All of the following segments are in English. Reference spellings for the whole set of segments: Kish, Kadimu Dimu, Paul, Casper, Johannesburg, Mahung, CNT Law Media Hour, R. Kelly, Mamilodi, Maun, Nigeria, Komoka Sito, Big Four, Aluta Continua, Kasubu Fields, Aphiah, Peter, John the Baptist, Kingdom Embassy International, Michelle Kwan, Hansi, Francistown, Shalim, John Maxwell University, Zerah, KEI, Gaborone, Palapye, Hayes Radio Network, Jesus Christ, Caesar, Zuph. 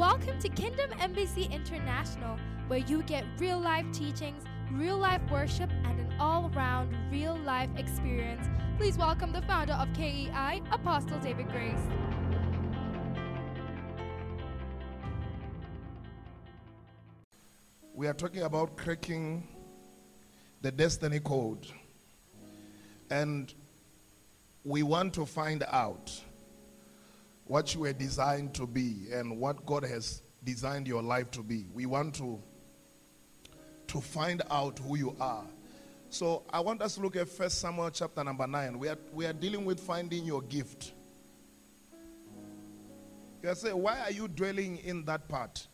Welcome to Kingdom Embassy International, where you get real-life teachings, real-life worship, and an all-around real-life experience. Please welcome the founder of KEI, Apostle David Grace. We are talking about cracking the destiny code, and we want to find out what you were designed to be and what God has designed your life to be. We want to find out who you are. So I want us to look at 1 Samuel chapter number 9. We are dealing with finding your gift. You say, why are you dwelling in that part?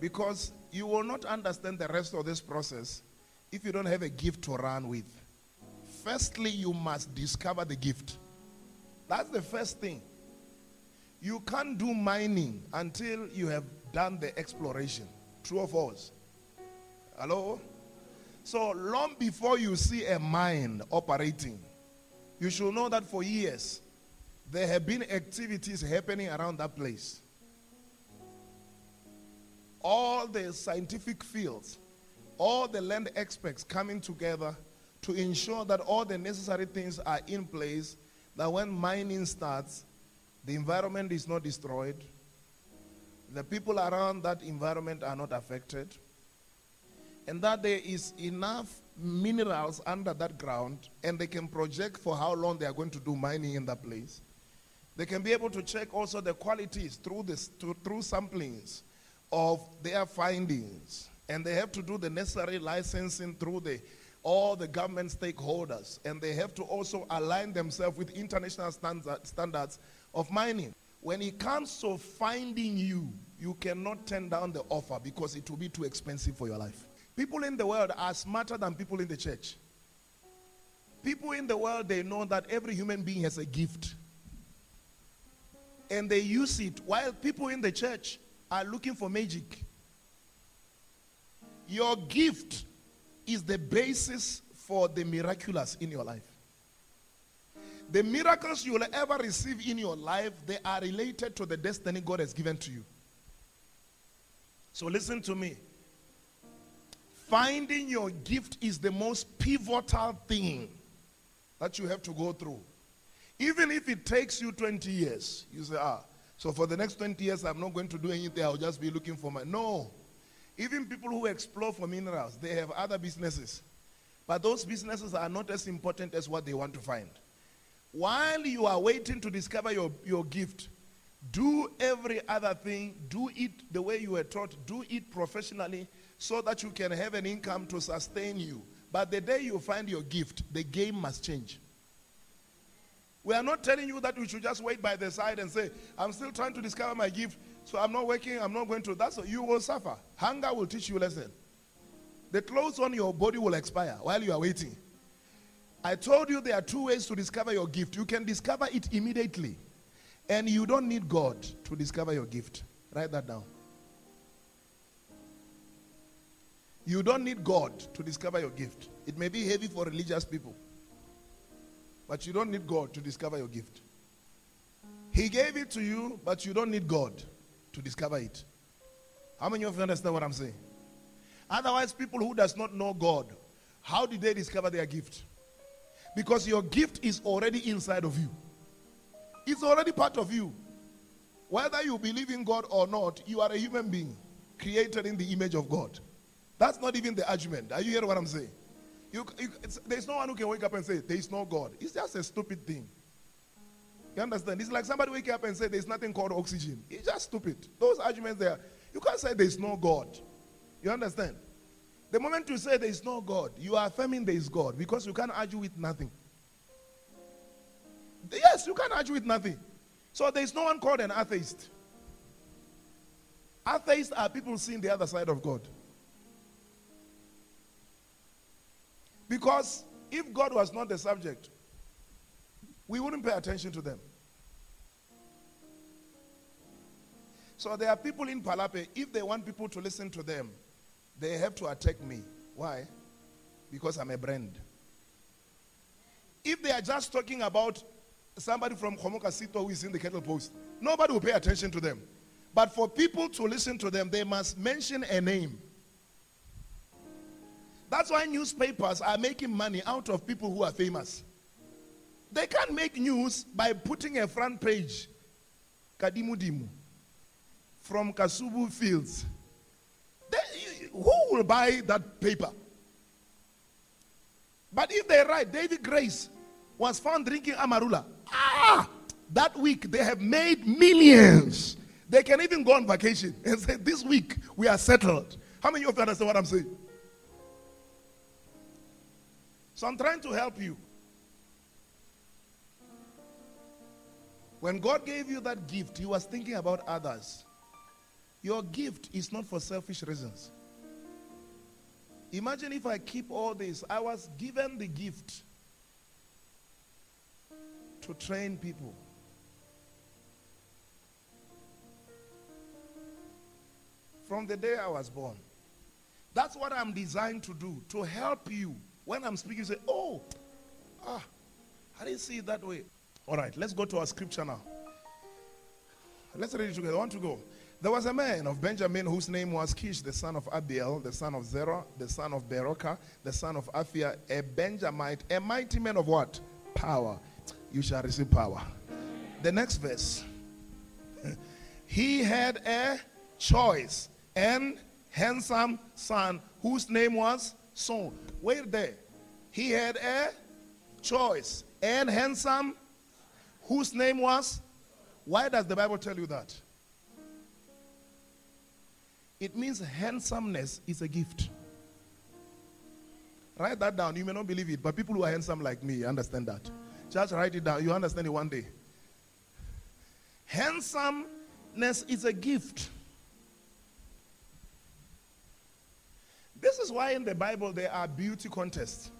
Because you will not understand the rest of this process if you don't have a gift to run with. Firstly, you must discover the gift. That's the first thing. You can't do mining until you have done the exploration. True or false? Hello? So long before you see a mine operating, you should know that for years, there have been activities happening around that place. All the scientific fields, all the land experts coming together to ensure that all the necessary things are in place, that when mining starts, the environment is not destroyed. The people around that environment are not affected. And that there is enough minerals under that ground, and they can project for how long they are going to do mining in that place. They can be able to check also the qualities through samplings of their findings. And they have to do the necessary licensing through all the government stakeholders. And they have to also align themselves with international standards of mining. When it comes to finding you, you cannot turn down the offer because it will be too expensive for your life. People in the world are smarter than people in the church. People in the world, they know that every human being has a gift. And they use it, while people in the church are looking for magic. Your gift is the basis for the miraculous in your life. The miracles you will ever receive in your life, they are related to the destiny God has given to you. So listen to me. Finding your gift is the most pivotal thing that you have to go through. Even if it takes you 20 years, you say, so for the next 20 years, I'm not going to do anything. I'll just be looking for No. Even people who explore for minerals, they have other businesses. But those businesses are not as important as what they want to find. While you are waiting to discover your gift, do every other thing. Do it the way you were taught. Do it professionally so that you can have an income to sustain you. But the day you find your gift, the game must change. We are not telling you that you should just wait by the side and say, I'm still trying to discover my gift, so I'm not working, I'm not going to. That's what you will suffer. Hunger will teach you a lesson. The clothes on your body will expire while you are waiting. I told you there are two ways to discover your gift. You can discover it immediately. And you don't need God to discover your gift. Write that down. You don't need God to discover your gift. It may be heavy for religious people. But you don't need God to discover your gift. He gave it to you, but you don't need God to discover it. How many of you understand what I'm saying? Otherwise, people who does not know God, how did they discover their gift? Because your gift is already inside of you. It's already part of you. Whether you believe in God or not, you are a human being created in the image of God. That's not even the argument. Are you hearing what I'm saying? There's no one who can wake up and say, there is no God. It's just a stupid thing. You understand? It's like somebody wake up and say, there's nothing called oxygen. It's just stupid. Those arguments there, you can't say there is no God. You understand? The moment you say there is no God, you are affirming there is God because you can't argue with nothing. Yes, you can't argue with nothing. So there is no one called an atheist. Atheists are people seeing the other side of God. Because if God was not the subject, we wouldn't pay attention to them. So there are people in Palapye, if they want people to listen to them, they have to attack me. Why? Because I'm a brand. If they are just talking about somebody from Komoka Sito who is in the cattle post, nobody will pay attention to them. But for people to listen to them, they must mention a name. That's why newspapers are making money out of people who are famous. They can't make news by putting a front page. Kadimu Dimu from Kasubu Fields. Who will buy that paper? But if they write, David Grace was found drinking Amarula. That week they have made millions. They can even go on vacation and say, this week we are settled. How many of you understand what I'm saying? So I'm trying to help you. When God gave you that gift, He was thinking about others. Your gift is not for selfish reasons. Imagine if I keep all this. I was given the gift to train people. From the day I was born. That's what I'm designed to do, to help you. When I'm speaking, you say, I didn't see it that way. All right, let's go to our scripture now. Let's read it together. I want to go. There was a man of Benjamin whose name was Kish, the son of Abiel, the son of Zerah, the son of Becorath, the son of Aphiah, a Benjamite, a mighty man of what? Power. You shall receive power. The next verse. He had a choice and handsome son whose name was Saul. Wait there. He had a choice and handsome whose name was? Why does the Bible tell you that? It means handsomeness is a gift. Write that down. You may not believe it, but people who are handsome like me understand that. Just write it down. You understand it one day. Handsomeness is a gift. This is why in the Bible there are beauty contests.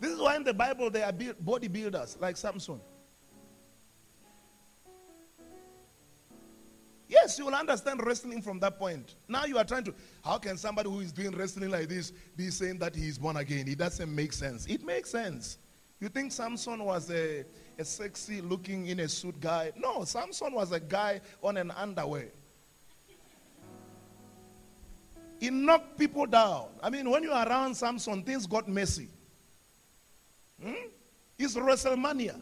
This is why in the Bible there are bodybuilders like Samson. Yes, you will understand wrestling from that point. Now you are trying to, how can somebody who is doing wrestling like this be saying that he is born again? It doesn't make sense. It makes sense. You think Samson was a sexy looking in a suit guy? No, Samson was a guy on an underwear. He knocked people down. I mean, when you're around Samson, things got messy. It's WrestleMania.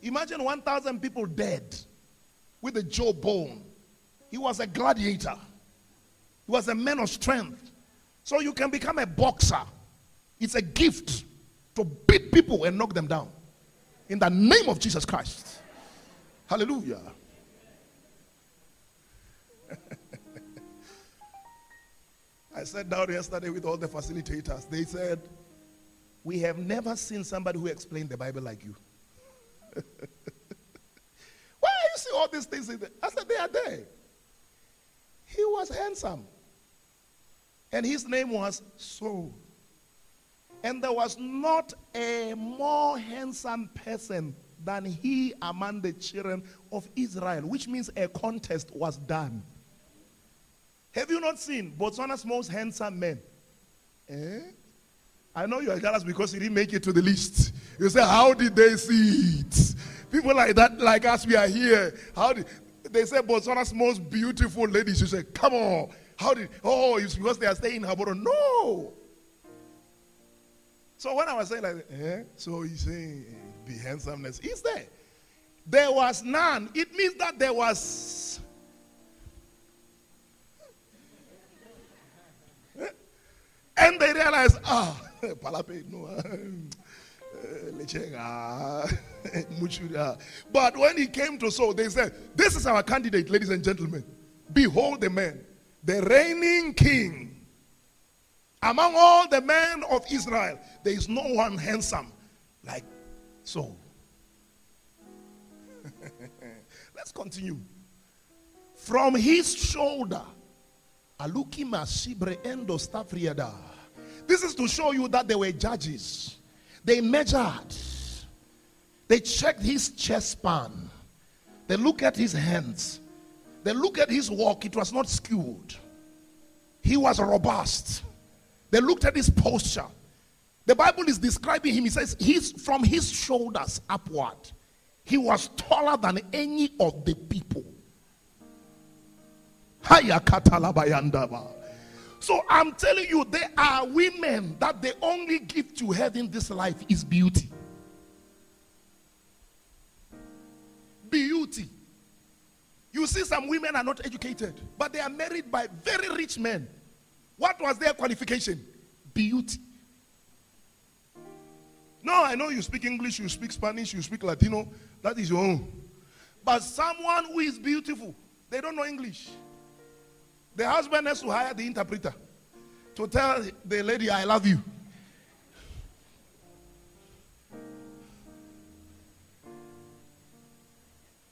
Imagine 1,000 people dead with a jawbone. He was a gladiator. He was a man of strength. So you can become a boxer. It's a gift to beat people and knock them down. In the name of Jesus Christ. Hallelujah. I sat down yesterday with all the facilitators. They said, we have never seen somebody who explained the Bible like you. Why you see all these things in there? I said, they are there. He was handsome. And his name was Saul. And there was not a more handsome person than he among the children of Israel, which means a contest was done. Have you not seen Botswana's most handsome men? I know you are jealous because you didn't make it to the list. You say, how did they see it? People like that, like us, we are here. How did they say Botswana's most beautiful ladies? You say, come on. How did? Oh, it's because they are staying in Gaborone. No. So when I was saying like, so he's saying the handsomeness is there. There was none. It means that there was. And they realized, Palapye, no. But when he came to Saul, they said, this is our candidate, ladies and gentlemen. Behold the man, the reigning king. Among all the men of Israel, there is no one handsome like Saul. Let's continue. From his shoulder, Alukima Sibre Endo Stafriada. This is to show you that they were judges. They measured. They checked his chest span. They looked at his hands. They looked at his walk. It was not skewed. He was robust. They looked at his posture. The Bible is describing him. It says, from his shoulders upward, He was taller than any of the people. So I'm telling you, there are women that the only gift you have in this life is beauty. Beauty. You see, some women are not educated, but they are married by very rich men. What was their qualification? Beauty. No, I know you speak English, you speak Spanish, you speak Latino. That is your own. But someone who is beautiful, they don't know English. The husband has to hire the interpreter to tell the lady, I love you.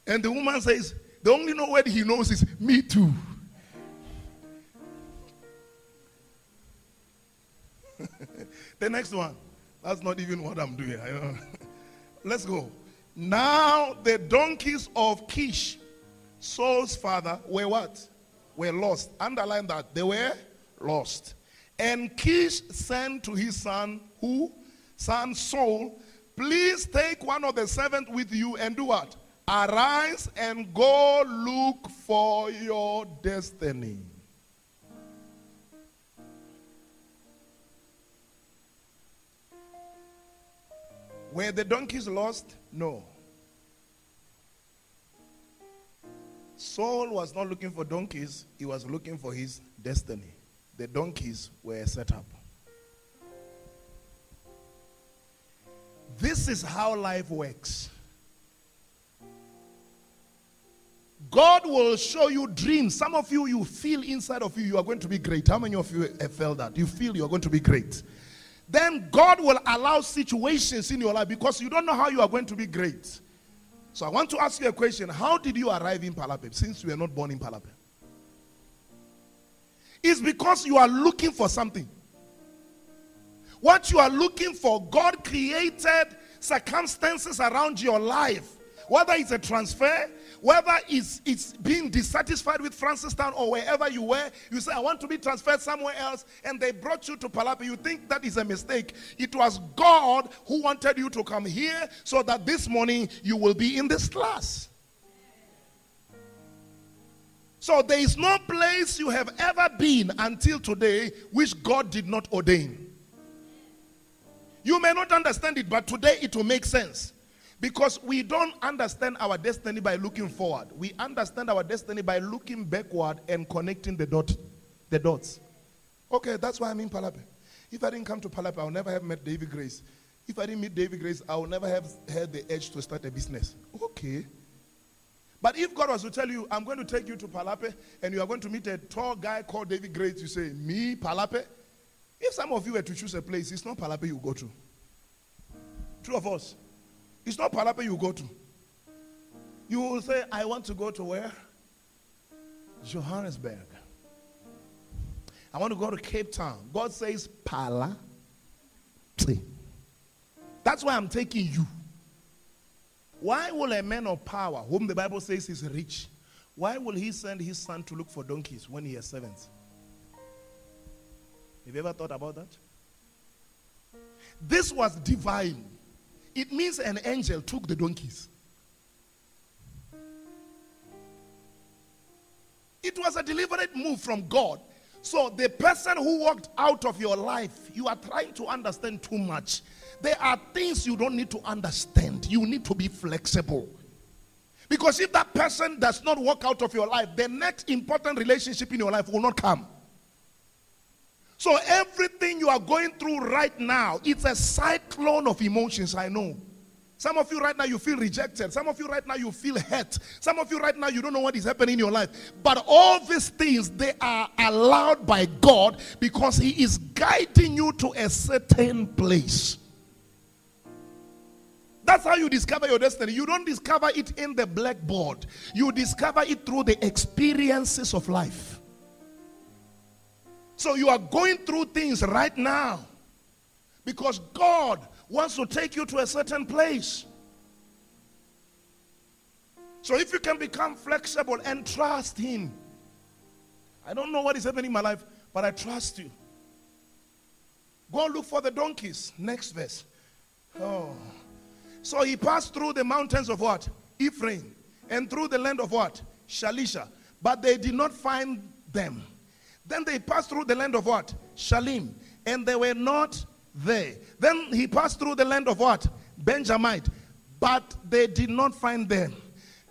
And the woman says, the only word he knows is, me too. The next one. That's not even what I'm doing. I don't know. Let's go. Now the donkeys of Kish, Saul's father, were what? Were lost. Underline that. They were lost. And Kish sent to his son, who? Son Saul, please take one of the servants with you and do what? Arise and go look for your destiny. Were the donkeys lost? No. Saul was not looking for donkeys. He was looking for his destiny. The donkeys were set up. This is how life works. God will show you dreams. Some of you, you feel inside of you, you are going to be great. How many of you have felt that? You feel you are going to be great. Then God will allow situations in your life because you don't know how you are going to be great. So I want to ask you a question. How did you arrive in Palapye since you were not born in Palapye? It's because you are looking for something. What you are looking for, God created circumstances around your life. Whether it's a transfer, whether it's being dissatisfied with Francistown or wherever you were, you say, I want to be transferred somewhere else, and they brought you to Palapye. You think that is a mistake. It was God who wanted you to come here so that this morning you will be in this class. So there is no place you have ever been until today which God did not ordain. You may not understand it, but today it will make sense. Because we don't understand our destiny by looking forward. We understand our destiny by looking backward and connecting the dots. Okay, that's why I'm in Palapye. If I didn't come to Palapye, I would never have met David Grace. If I didn't meet David Grace, I would never have had the edge to start a business. Okay. But if God was to tell you, I'm going to take you to Palapye, and you are going to meet a tall guy called David Grace, you say, me, Palapye? If some of you were to choose a place, it's not Palapye you go to. True of us. It's not Palapye you go to. You will say, I want to go to where? Johannesburg. I want to go to Cape Town. God says, Palapye. That's why I'm taking you. Why will a man of power, whom the Bible says is rich, why will he send his son to look for donkeys when he has servants? Have you ever thought about that? This was divine. It means an angel took the donkeys. It was a deliberate move from God. So the person who walked out of your life, you are trying to understand too much. There are things you don't need to understand. You need to be flexible. Because if that person does not walk out of your life, the next important relationship in your life will not come. So everything you are going through right now, it's a cyclone of emotions, I know. Some of you right now, you feel rejected. Some of you right now, you feel hurt. Some of you right now, you don't know what is happening in your life. But all these things, they are allowed by God because He is guiding you to a certain place. That's how you discover your destiny. You don't discover it in the blackboard. You discover it through the experiences of life. So you are going through things right now because God wants to take you to a certain place. So if you can become flexible and trust Him. I don't know what is happening in my life, but I trust you. Go look for the donkeys. Next verse. Oh. So he passed through the mountains of what? Ephraim, and through the land of what? Shalisha. But they did not find them. Then they passed through the land of what? Shalim, and they were not there. Then he passed through the land of what? Benjamite, but they did not find them.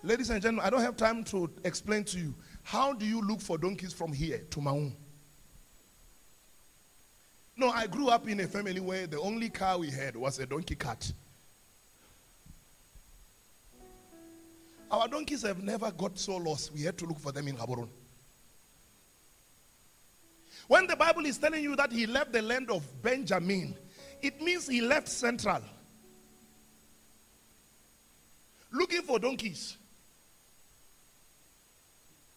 Ladies and gentlemen, I don't have time to explain to you. How do you look for donkeys from here to Maun? No, I grew up in a family where the only car we had was a donkey cart. Our donkeys have never got so lost. We had to look for them in Gaborone. When the Bible is telling you that he left the land of Benjamin, it means he left central, looking for donkeys.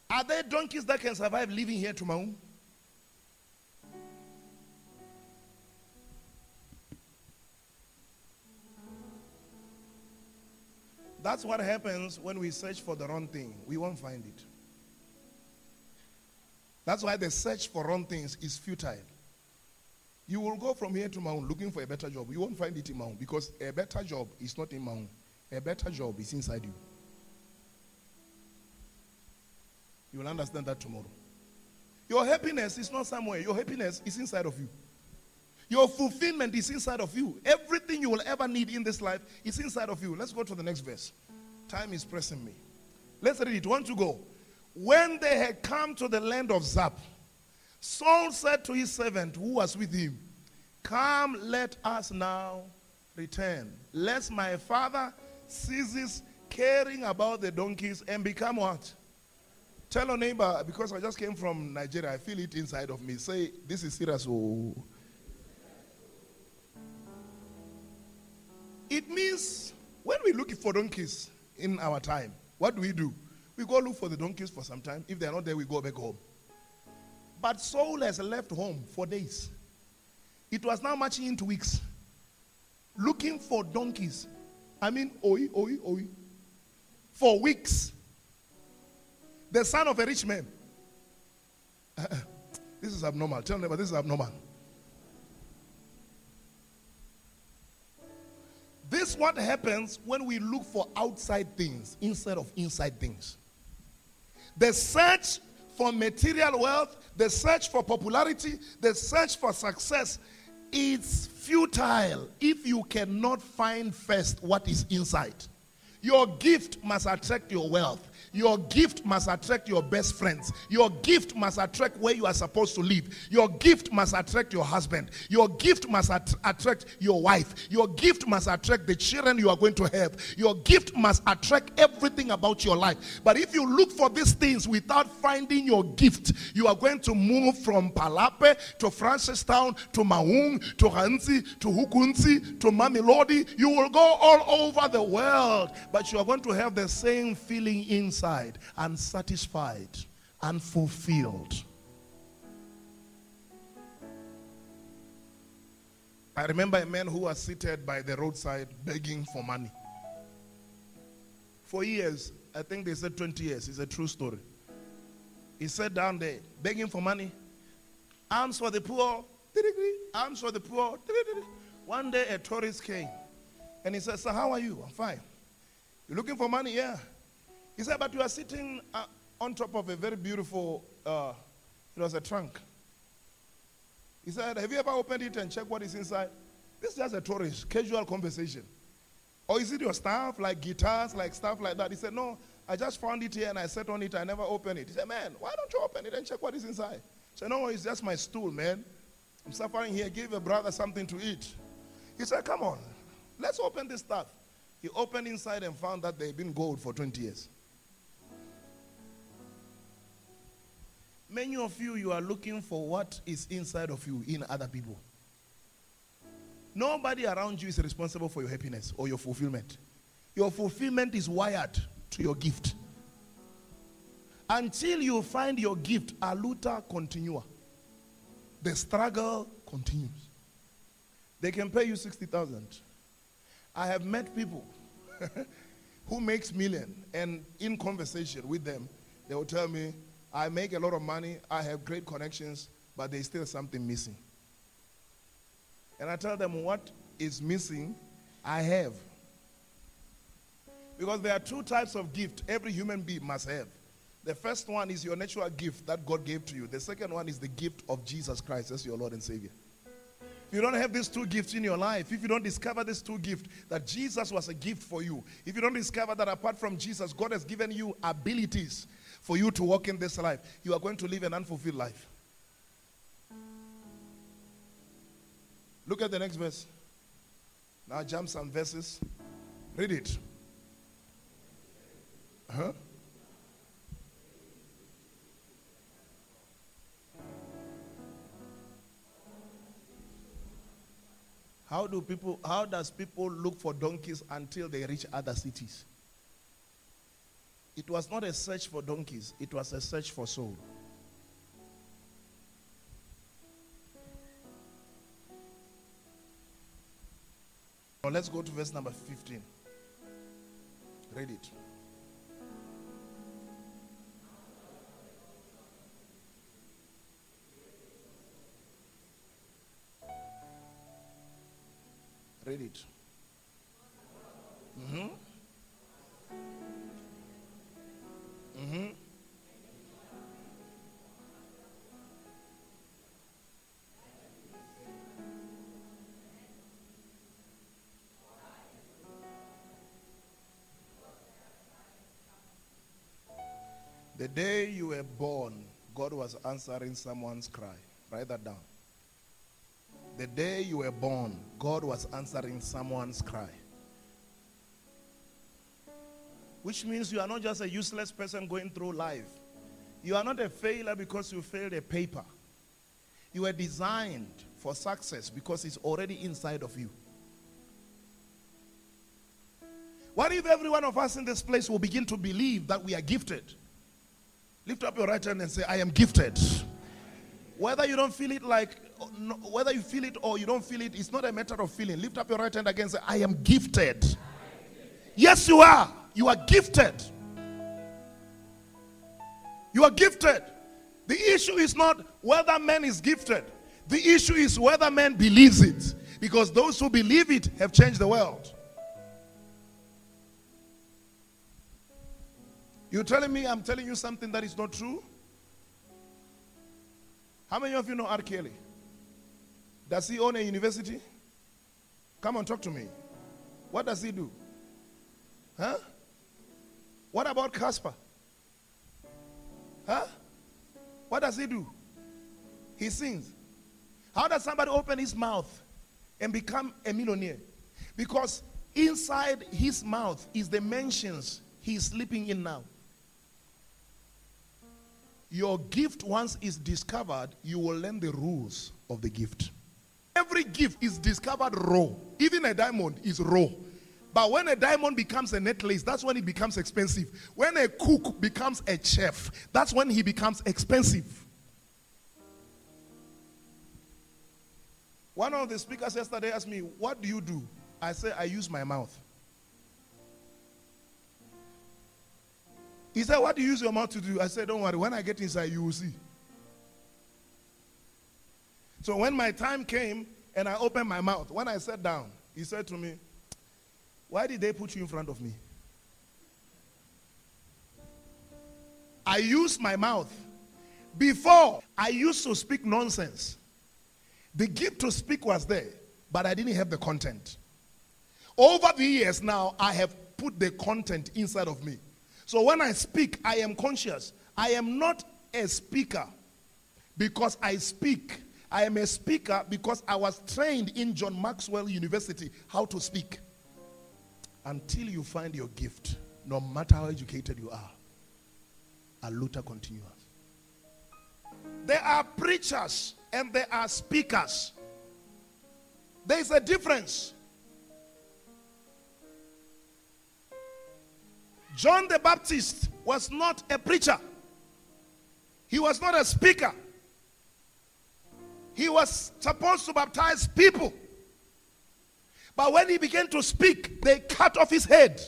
Are there donkeys that can survive living here to Maun? That's what happens when we search for the wrong thing. We won't find it. That's why the search for wrong things is futile. You will go from here to Maun looking for a better job. You won't find it in Maun, because a better job is not in Maun. A better job is inside you. You will understand that tomorrow. Your happiness is not somewhere. Your happiness is inside of you. Your fulfillment is inside of you. Everything you will ever need in this life is inside of you. Let's go to the next verse. Time is pressing me. Let's read it. One to go. When they had come to the land of Zuph, Saul said to his servant who was with him, "Come, let us now return, lest my father ceases caring about the donkeys and become" what? Tell your neighbor, because I just came from Nigeria, I feel it inside of me. Say, this is serious. Oh. It means when we look for donkeys in our time, what do? We go look for the donkeys for some time. If they're not there, we go back home. But Saul has left home for days. It was now marching into weeks, looking for donkeys. For weeks. The son of a rich man. This is abnormal. Tell them, this is abnormal. This is what happens when we look for outside things instead of inside things. The search for material wealth, the search for popularity, the search for success, it's futile if you cannot find first what is inside. Your gift must attract your wealth. Your gift must attract your best friends. Your gift must attract where you are supposed to live. Your gift must attract your husband. Your gift must attract your wife. Your gift must attract the children you are going to have. Your gift must attract everything about your life. But if you look for these things without finding your gift, you are going to move from Palapye to Francistown to Mahung to Hansi to Hukunzi to Mamilodi. You will go all over the world, but you are going to have the same feeling inside. Unsatisfied, unfulfilled. I remember a man who was seated by the roadside begging for money. For years, I think they said 20 years, it's a true story. He sat down there begging for money. Alms for the poor, alms for the poor. One day a tourist came and he said, "Sir, how are you?" "I'm fine." "You're looking for money?" "Yeah." He said, "But you are sitting on top of a very beautiful, it was a trunk." He said, "Have you ever opened it and checked what is inside?" This is just a tourist, casual conversation. "Or is it your stuff, like guitars, like stuff like that?" He said, "No, I just found it here and I sat on it, I never opened it." He said, "Man, why don't you open it and check what is inside?" He said, "No, it's just my stool, man. I'm suffering here, give a brother something to eat." He said, "Come on, let's open this stuff." He opened inside and found that they'd been gold for 20 years. Many of you are looking for what is inside of you in other people. Nobody around you is responsible for your happiness or your fulfillment. Your fulfillment is wired to your gift. Until you find your gift, Aluta Continua. The struggle continues. They can pay you 60,000. I have met people who makes million, and in conversation with them, they will tell me, "I make a lot of money, I have great connections, but there's still something missing." And I tell them, what is missing, I have. Because there are two types of gift every human being must have. The first one is your natural gift that God gave to you. The second one is the gift of Jesus Christ as your Lord and Savior. If you don't have these two gifts in your life, if you don't discover these two gifts, that Jesus was a gift for you, if you don't discover that apart from Jesus, God has given you abilities for you to walk in this life, you are going to live an unfulfilled life. Look at the next verse. Now jump some verses. Read it. Huh? How does people look for donkeys until they reach other cities? It was not a search for donkeys, it was a search for soul. Now let's go to verse number 15. Read it. Read it. Mm-hmm. Mm-hmm. The day you were born, God was answering someone's cry. Write that down. The day you were born, God was answering someone's cry. Which means you are not just a useless person going through life. You are not a failure because you failed a paper. You were designed for success because it's already inside of you. What if every one of us in this place will begin to believe that we are gifted? Lift up your right hand and say, I am gifted. Whether you don't feel it like, whether you feel it or you don't feel it, it's not a matter of feeling. Lift up your right hand again and say, I am gifted. Yes, you are. You are gifted. You are gifted. The issue is not whether man is gifted. The issue is whether man believes it. Because those who believe it have changed the world. You're telling me I'm telling you something that is not true? How many of you know R. Kelly? Does he own a university? Come on, talk to me. What does he do? Huh? What about Casper? Huh? What does he do? He sings. How does somebody open his mouth and become a millionaire? Because inside his mouth is the mansions he is sleeping in now. Your gift, once is discovered, you will learn the rules of the gift. Every gift is discovered raw. Even a diamond is raw. But when a diamond becomes a necklace, that's when it becomes expensive. When a cook becomes a chef, that's when he becomes expensive. One of the speakers yesterday asked me, what do you do? I said, I use my mouth. He said, what do you use your mouth to do? I said, don't worry. When I get inside, you will see. So when my time came and I opened my mouth, when I sat down, he said to me, why did they put you in front of me? I used my mouth. Before, I used to speak nonsense. The gift to speak was there, but I didn't have the content. Over the years now, I have put the content inside of me. So when I speak, I am conscious. I am not a speaker because I speak. I am a speaker because I was trained in John Maxwell University how to speak. Until you find your gift, no matter how educated you are, Aluta Continua. There are preachers and there are speakers. There is a difference. John the Baptist was not a preacher. He was not a speaker. He was supposed to baptize people. But when he began to speak, they cut off his head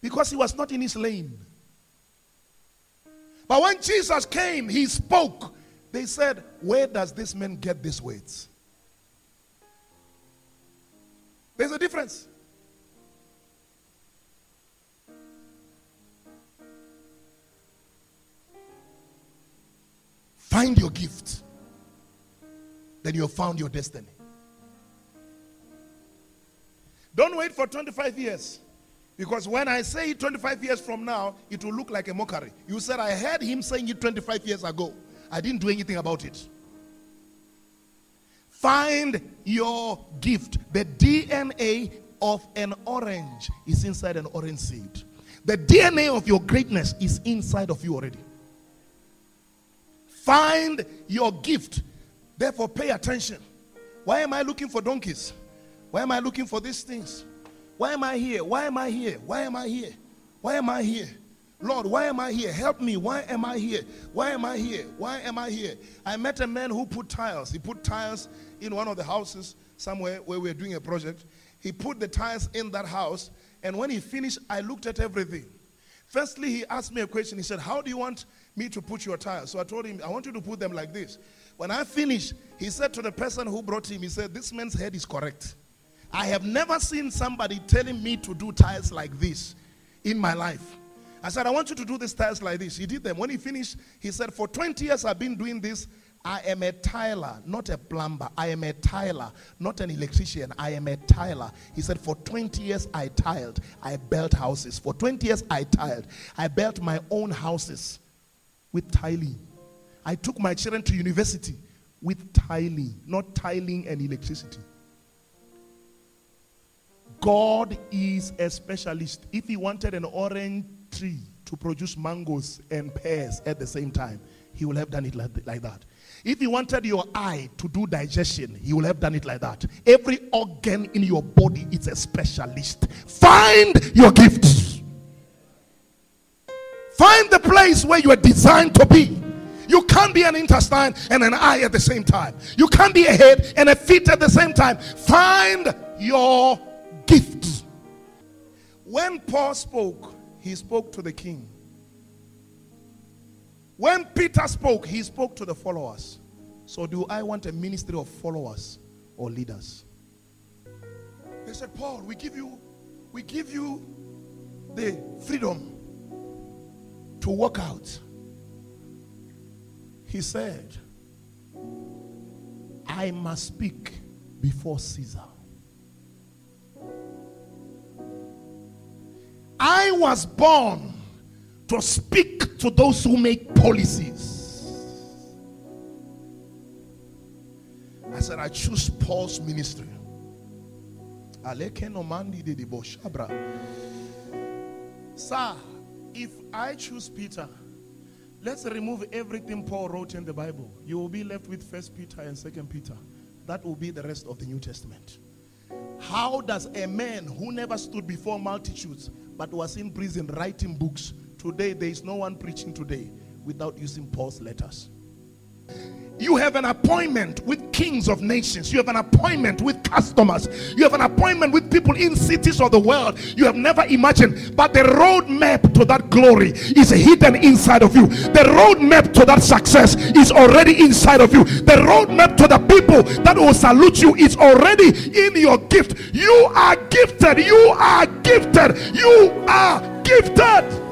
because he was not in his lane. But when Jesus came, he spoke. They said, where does this man get these words? There's a difference. Find your gift. Then you have found your destiny. Don't wait for 25 years. Because when I say 25 years from now, it will look like a mockery. You said, I heard him saying it 25 years ago. I didn't do anything about it. Find your gift. The DNA of an orange is inside an orange seed. The DNA of your greatness is inside of you already. Find your gift. Therefore, pay attention. Why am I looking for donkeys? Why am I looking for these things? Why am I here? Why am I here? Why am I here? Why am I here? Lord, why am I here? Help me. Why am I here? Why am I here? Why am I here? I met a man who put tiles. He put tiles in one of the houses somewhere where we were doing a project. He put the tiles in that house. And when he finished, I looked at everything. Firstly, he asked me a question. He said, how do you want me to put your tiles? So I told him, I want you to put them like this. When I finished, he said to the person who brought him, he said, this man's head is correct. I have never seen somebody telling me to do tiles like this in my life. I said, I want you to do these tiles like this. He did them. When he finished, he said, for 20 years I've been doing this. I am a tiler, not a plumber. I am a tiler, not an electrician. I am a tiler. He said, for 20 years I tiled. I built houses. For 20 years I tiled. I built my own houses with tiling. I took my children to university with tiling, not tiling and electricity. God is a specialist. If he wanted an orange tree to produce mangoes and pears at the same time, he would have done it like that. If he wanted your eye to do digestion, he would have done it like that. Every organ in your body is a specialist. Find your gifts. Find the place where you are designed to be. You can't be an intestine and an eye at the same time. You can't be a head and a feet at the same time. Find your gifts. When Paul spoke, he spoke to the king. When Peter spoke, he spoke to the followers. So do I want a ministry of followers or leaders? They said, Paul, we give you the freedom to walk out. He said, I must speak before Caesar. I was born to speak to those who make policies. I said, I choose Paul's ministry. Sir, if I choose Peter, let's remove everything Paul wrote in the Bible. You will be left with 1 Peter and 2 Peter. That will be the rest of the New Testament. How does a man who never stood before multitudes but was in prison writing books? Today, there is no one preaching today without using Paul's letters. You have an appointment with kings of nations. You have an appointment with customers. You have an appointment with people in cities of the world you have never imagined. But the roadmap to that glory is hidden inside of you. The roadmap to that success is already inside of you. The roadmap to the people that will salute you is already in your gift. You are gifted. You are gifted. You are gifted.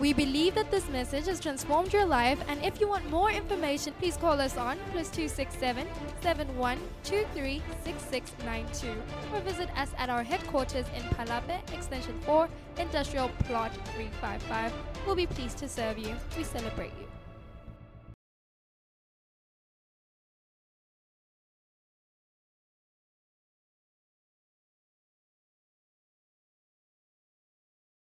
We believe that this message has transformed your life, and if you want more information, please call us on +267 7123 6692 or visit us at our headquarters in Palapye, Extension 4, Industrial Plot 355. We'll be pleased to serve you. We celebrate you.